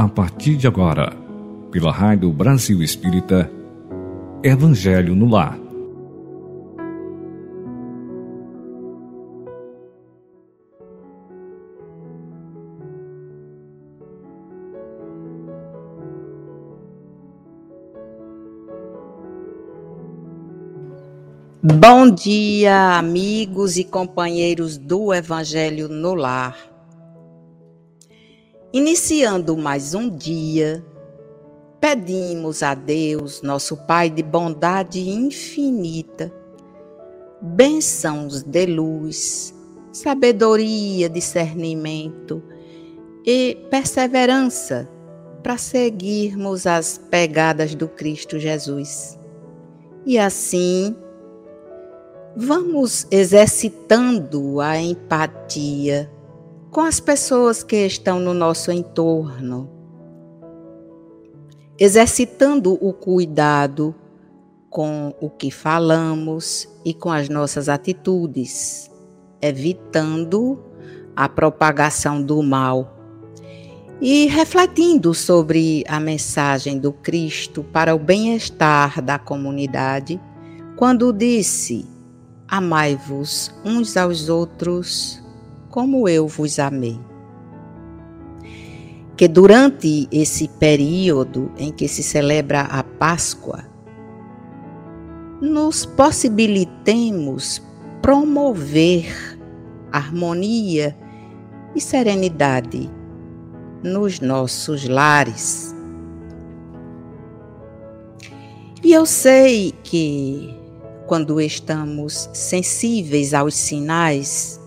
a partir de agora, pela Rádio Brasil Espírita, Evangelho no Lar. Bom dia, amigos e companheiros do Evangelho no Lar. Iniciando mais um dia, pedimos a Deus, nosso Pai de bondade infinita, bênçãos de luz, sabedoria, discernimento e perseverança para seguirmos as pegadas do Cristo Jesus. E assim, vamos exercitando a empatia com as pessoas que estão no nosso entorno, exercitando o cuidado com o que falamos e com as nossas atitudes, evitando a propagação do mal e refletindo sobre a mensagem do Cristo para o bem-estar da comunidade, quando disse: amai-vos uns aos outros como eu vos amei. Que durante esse período em que se celebra a Páscoa, nos possibilitemos promover harmonia e serenidade nos nossos lares. E eu sei que quando estamos sensíveis aos sinais,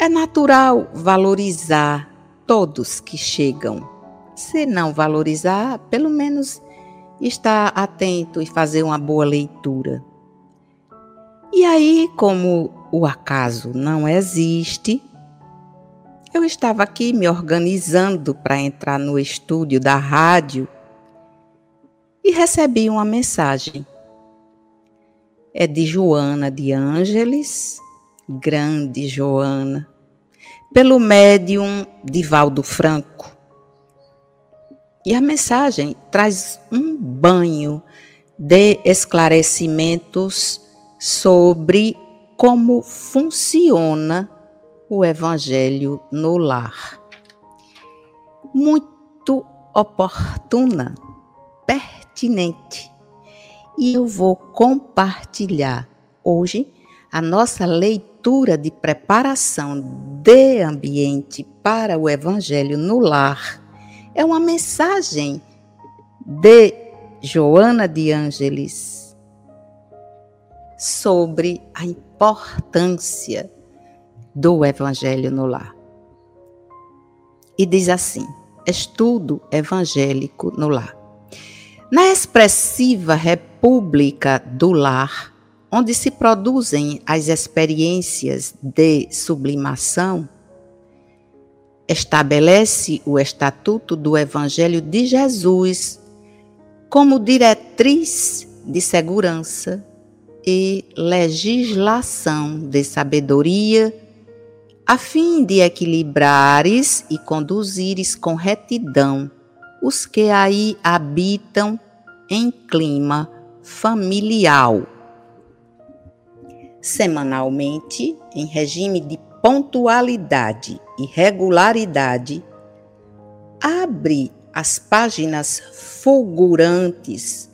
é natural valorizar todos que chegam. Se não valorizar, pelo menos estar atento e fazer uma boa leitura. E aí, como o acaso não existe, eu estava aqui me organizando para entrar no estúdio da rádio e recebi uma mensagem. É de Joanna de Ângelis, grande Joanna, pelo médium Divaldo Franco. E a mensagem traz um banho de esclarecimentos sobre como funciona o Evangelho no Lar. Muito oportuna, pertinente. E eu vou compartilhar hoje a nossa leitura de preparação de ambiente para o Evangelho no Lar. É uma mensagem de Joanna de Ângelis sobre a importância do Evangelho no Lar. E diz assim: estudo evangélico no lar. Na expressiva república do lar, onde se produzem as experiências de sublimação, estabelece o estatuto do Evangelho de Jesus como diretriz de segurança e legislação de sabedoria, a fim de equilibrares e conduzires com retidão os que aí habitam em clima familiar. Semanalmente, em regime de pontualidade e regularidade, abre as páginas fulgurantes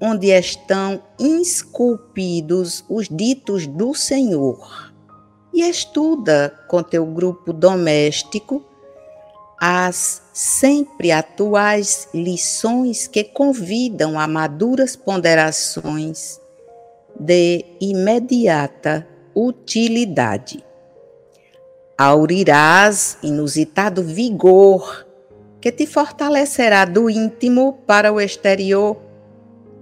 onde estão esculpidos os ditos do Senhor e estuda com teu grupo doméstico as sempre atuais lições que convidam a maduras ponderações de imediata utilidade. Aurirás inusitado vigor que te fortalecerá do íntimo para o exterior,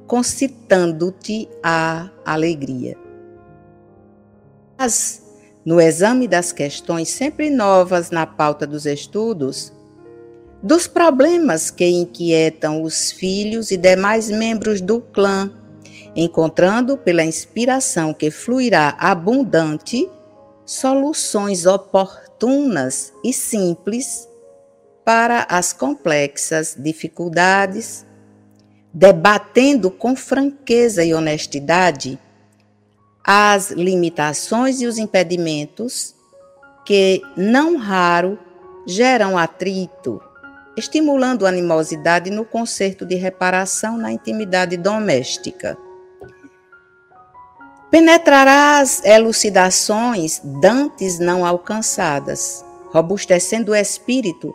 concitando-te a alegria. No exame das questões sempre novas na pauta dos estudos, dos problemas que inquietam os filhos e demais membros do clã, encontrando pela inspiração que fluirá abundante, soluções oportunas e simples para as complexas dificuldades, debatendo com franqueza e honestidade as limitações e os impedimentos que, não raro, geram atrito, estimulando a animosidade no conserto de reparação na intimidade doméstica. Penetrarás elucidações dantes não alcançadas, robustecendo o espírito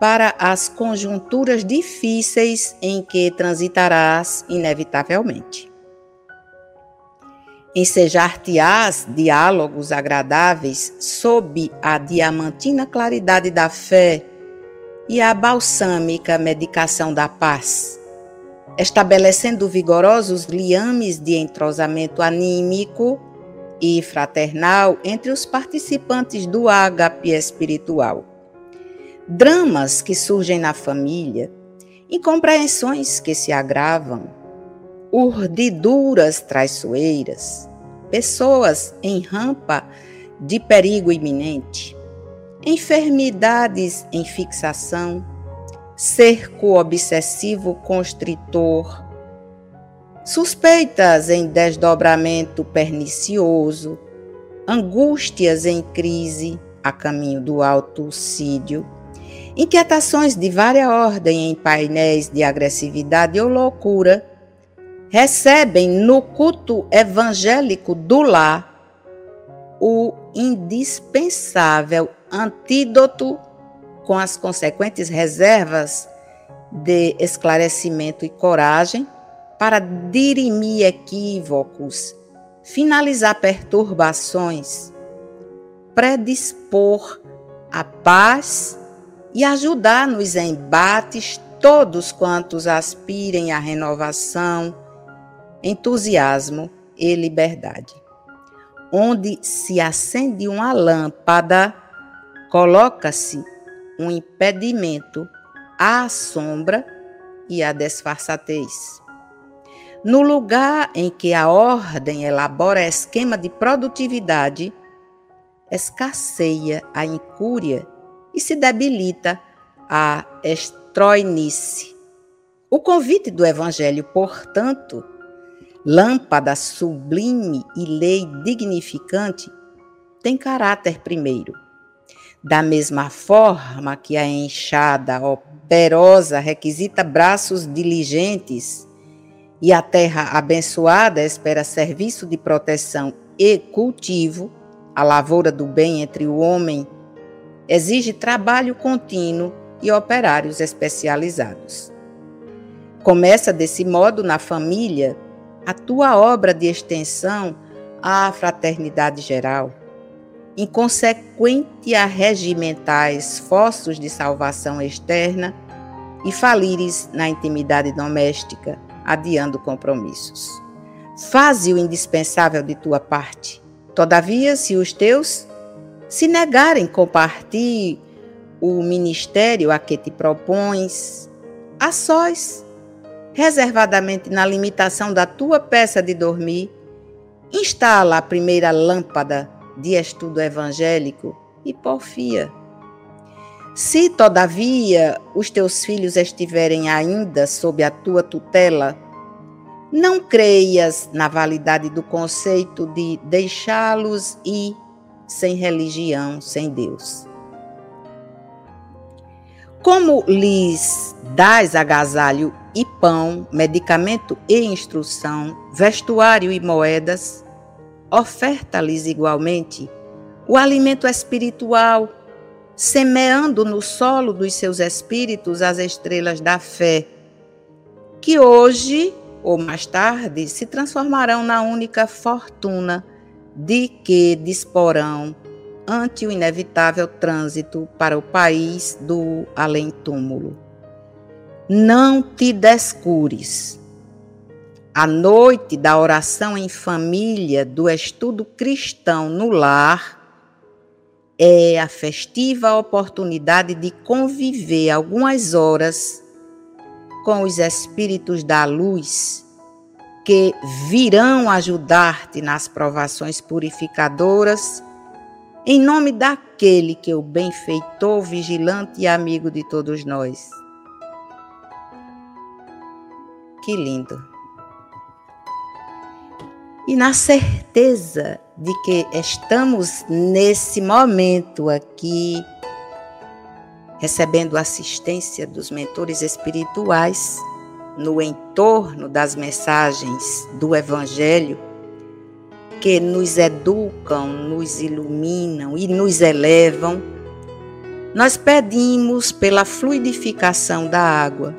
para as conjunturas difíceis em que transitarás inevitavelmente. Ensejar-te-ás diálogos agradáveis sob a diamantina claridade da fé e a balsâmica medicação da paz, estabelecendo vigorosos liames de entrosamento anímico e fraternal entre os participantes do ágape espiritual. Dramas que surgem na família, incompreensões que se agravam, urdiduras traiçoeiras, pessoas em rampa de perigo iminente, enfermidades em fixação, cerco obsessivo constritor, suspeitas em desdobramento pernicioso, angústias em crise a caminho do autocídio, inquietações de vária ordem em painéis de agressividade ou loucura, recebem no culto evangélico do lar o indispensável antídoto com as consequentes reservas de esclarecimento e coragem para dirimir equívocos, finalizar perturbações, predispor a paz e ajudar nos embates todos quantos aspirem à renovação, entusiasmo e liberdade. Onde se acende uma lâmpada, coloca-se um impedimento à sombra e à disfarçatez. No lugar em que a ordem elabora esquema de produtividade, escasseia a incúria e se debilita a estroinice. O convite do Evangelho, portanto, lâmpada sublime e lei dignificante, tem caráter primeiro. Da mesma forma que a enxada operosa requisita braços diligentes e a terra abençoada espera serviço de proteção e cultivo, a lavoura do bem entre o homem exige trabalho contínuo e operários especializados. Começa desse modo na família a tua obra de extensão à fraternidade geral, inconsequente a regimentar esforços de salvação externa e falires na intimidade doméstica, adiando compromissos. Faze o indispensável de tua parte. Todavia, se os teus se negarem compartilhar o ministério a que te propões, a sós, reservadamente na limitação da tua peça de dormir, instala a primeira lâmpada de estudo evangélico e porfia. Se, todavia, os teus filhos estiverem ainda sob a tua tutela, não creias na validade do conceito de deixá-los ir sem religião, sem Deus. Como lhes dás agasalho e pão, medicamento e instrução, vestuário e moedas, oferta-lhes igualmente o alimento espiritual, semeando no solo dos seus espíritos as estrelas da fé, que hoje ou mais tarde se transformarão na única fortuna de que disporão ante o inevitável trânsito para o país do além-túmulo. Não te descures. A noite da oração em família, do estudo cristão no lar, é a festiva oportunidade de conviver algumas horas com os espíritos da luz que virão ajudar-te nas provações purificadoras em nome daquele que é o benfeitor, vigilante e amigo de todos nós. Que lindo! E na certeza de que estamos nesse momento aqui, recebendo assistência dos mentores espirituais no entorno das mensagens do Evangelho, que nos educam, nos iluminam e nos elevam, nós pedimos pela fluidificação da água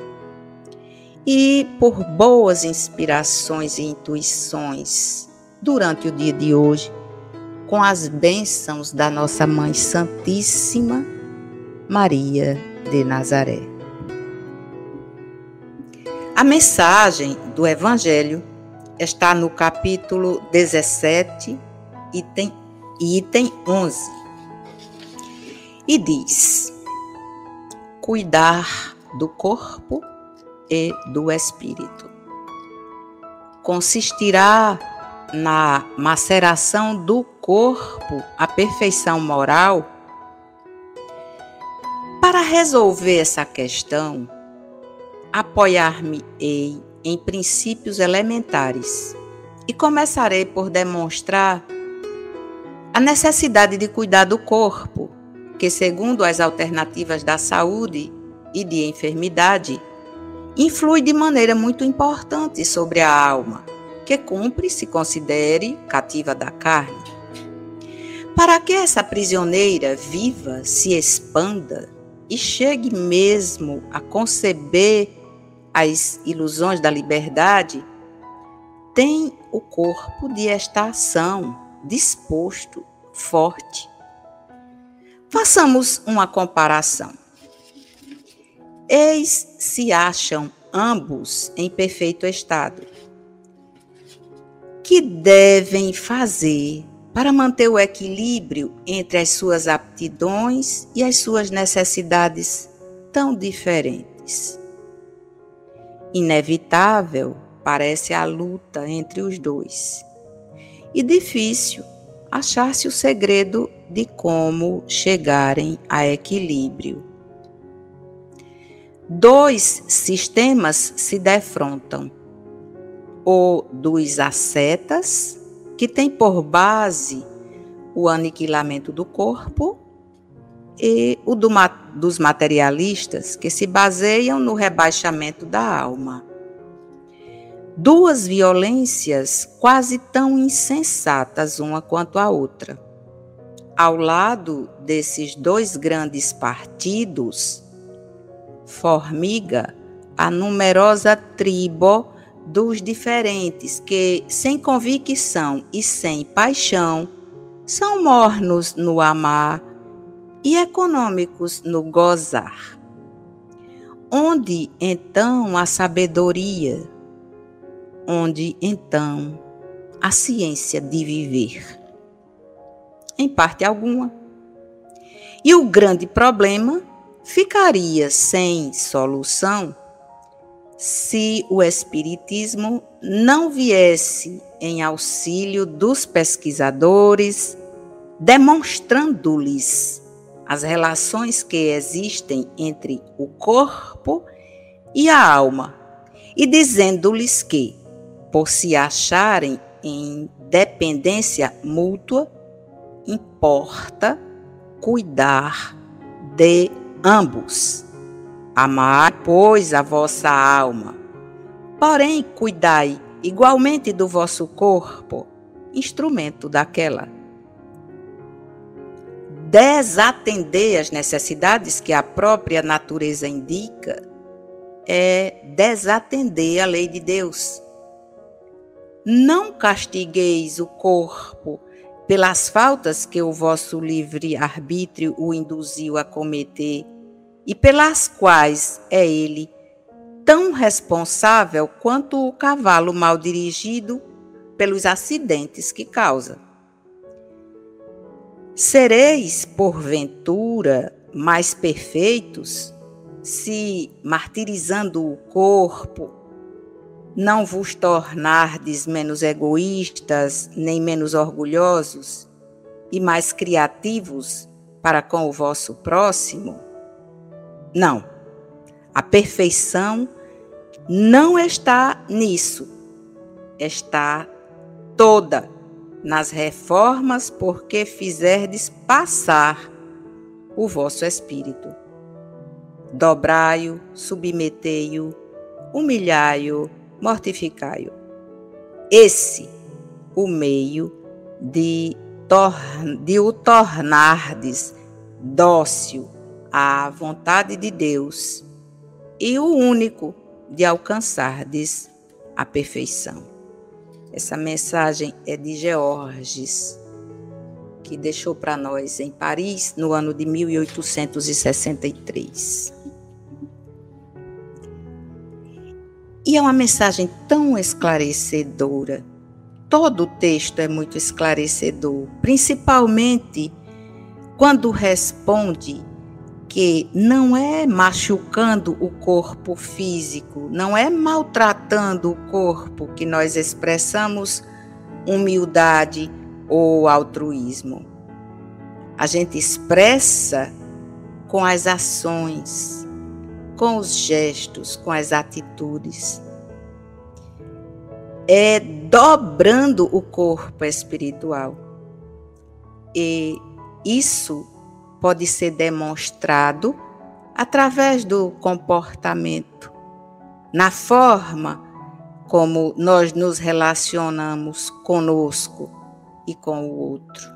e por boas inspirações e intuições durante o dia de hoje, com as bênçãos da nossa Mãe Santíssima, Maria de Nazaré. A mensagem do Evangelho está no capítulo 17, item 11, e diz: cuidar do corpo e do espírito. Consistirá na maceração do corpo a perfeição moral. Para resolver essa questão, apoiar-me-ei em princípios elementares e começarei por demonstrar a necessidade de cuidar do corpo, que, segundo as alternativas da saúde e de enfermidade, influi de maneira muito importante sobre a alma, que cumpre se considere cativa da carne. Para que essa prisioneira viva se expanda e chegue mesmo a conceber as ilusões da liberdade, tem o corpo de estação disposto, forte. Façamos uma comparação. Eis se acham ambos em perfeito estado. Que devem fazer para manter o equilíbrio entre as suas aptidões e as suas necessidades tão diferentes? Inevitável parece a luta entre os dois, e difícil achar-se o segredo de como chegarem a equilíbrio. Dois sistemas se defrontam: o dos ascetas, que tem por base o aniquilamento do corpo, e o dos materialistas, que se baseiam no rebaixamento da alma. Duas violências quase tão insensatas uma quanto a outra. Ao lado desses dois grandes partidos, formiga a numerosa tribo dos diferentes que, sem convicção e sem paixão, são mornos no amar e econômicos no gozar. Onde, então, a sabedoria? Onde, então, a ciência de viver? Em parte alguma. E o grande problema ficaria sem solução se o Espiritismo não viesse em auxílio dos pesquisadores, demonstrando-lhes as relações que existem entre o corpo e a alma, e dizendo-lhes que, por se acharem em dependência mútua, importa cuidar de ambos. Amai, pois, a vossa alma, porém cuidai igualmente do vosso corpo, instrumento daquela. Desatender às necessidades que a própria natureza indica é desatender à lei de Deus. Não castigueis o corpo pelas faltas que o vosso livre-arbítrio o induziu a cometer, e pelas quais é ele tão responsável quanto o cavalo mal dirigido pelos acidentes que causa. Sereis, porventura, mais perfeitos se, martirizando o corpo, não vos tornardes menos egoístas nem menos orgulhosos, e mais criativos para com o vosso próximo? Não. A perfeição não está nisso. Está toda nas reformas porque fizerdes passar o vosso espírito. Dobrai-o, submetei-o, humilhai-o, mortificai-o. Esse o meio de o tornardes dócil à vontade de Deus e o único de alcançardes a perfeição. Essa mensagem é de Georges, que deixou para nós em Paris no ano de 1863. E é uma mensagem tão esclarecedora. Todo o texto é muito esclarecedor, principalmente quando responde que não é machucando o corpo físico, não é maltratando o corpo que nós expressamos humildade ou altruísmo. A gente expressa com as ações, com os gestos, com as atitudes. É dobrando o corpo espiritual. E isso pode ser demonstrado através do comportamento, na forma como nós nos relacionamos conosco e com o outro.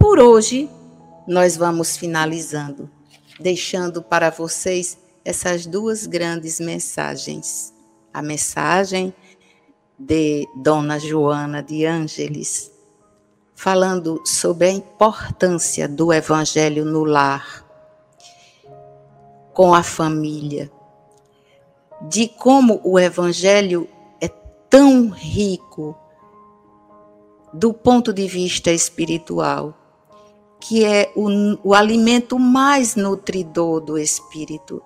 Por hoje, nós vamos finalizando, deixando para vocês essas duas grandes mensagens. A mensagem de Dona Joanna de Ângelis, falando sobre a importância do Evangelho no lar, com a família, de como o Evangelho é tão rico do ponto de vista espiritual, que é o alimento mais nutridor do espírito.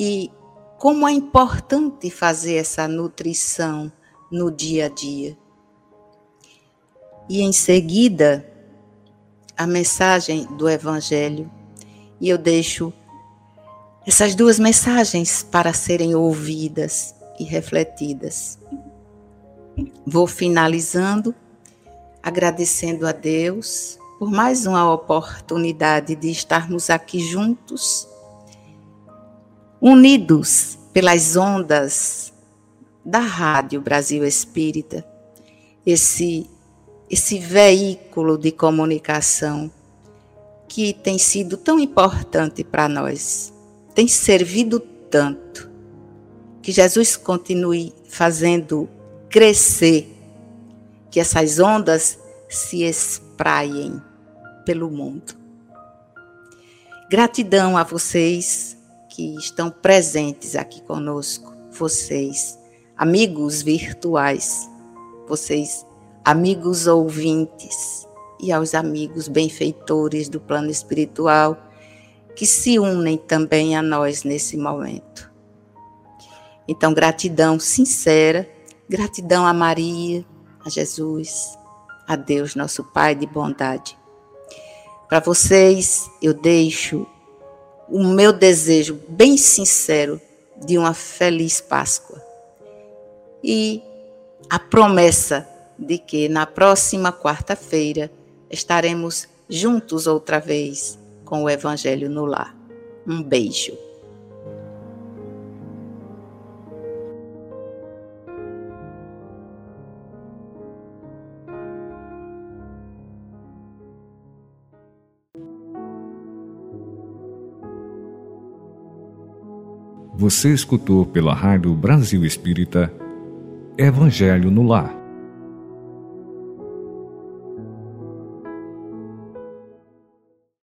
E como é importante fazer essa nutrição no dia a dia. E em seguida, a mensagem do Evangelho. E eu deixo essas duas mensagens para serem ouvidas e refletidas. Vou finalizando, agradecendo a Deus por mais uma oportunidade de estarmos aqui juntos, unidos pelas ondas da Rádio Brasil Espírita, esse veículo de comunicação que tem sido tão importante para nós, tem servido tanto, que Jesus continue fazendo crescer, que essas ondas se espraiem pelo mundo. Gratidão a vocês que estão presentes aqui conosco, vocês, amigos virtuais, vocês, amigos ouvintes, e aos amigos benfeitores do plano espiritual que se unem também a nós nesse momento. Então, gratidão sincera, gratidão a Maria, a Jesus, a Deus, nosso Pai de bondade. Para vocês, eu deixo o meu desejo bem sincero de uma feliz Páscoa e a promessa de que na próxima quarta-feira estaremos juntos outra vez com o Evangelho no Lar. Um beijo. Você escutou pela Rádio Brasil Espírita Evangelho no Lar.